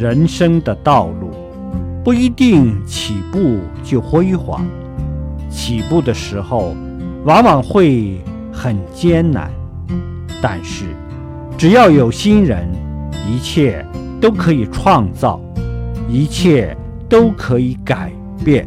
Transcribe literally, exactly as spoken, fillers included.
人生的道路不一定起步就辉煌，起步的时候往往会很艰难，但是只要有心人，一切都可以创造，一切都可以改变。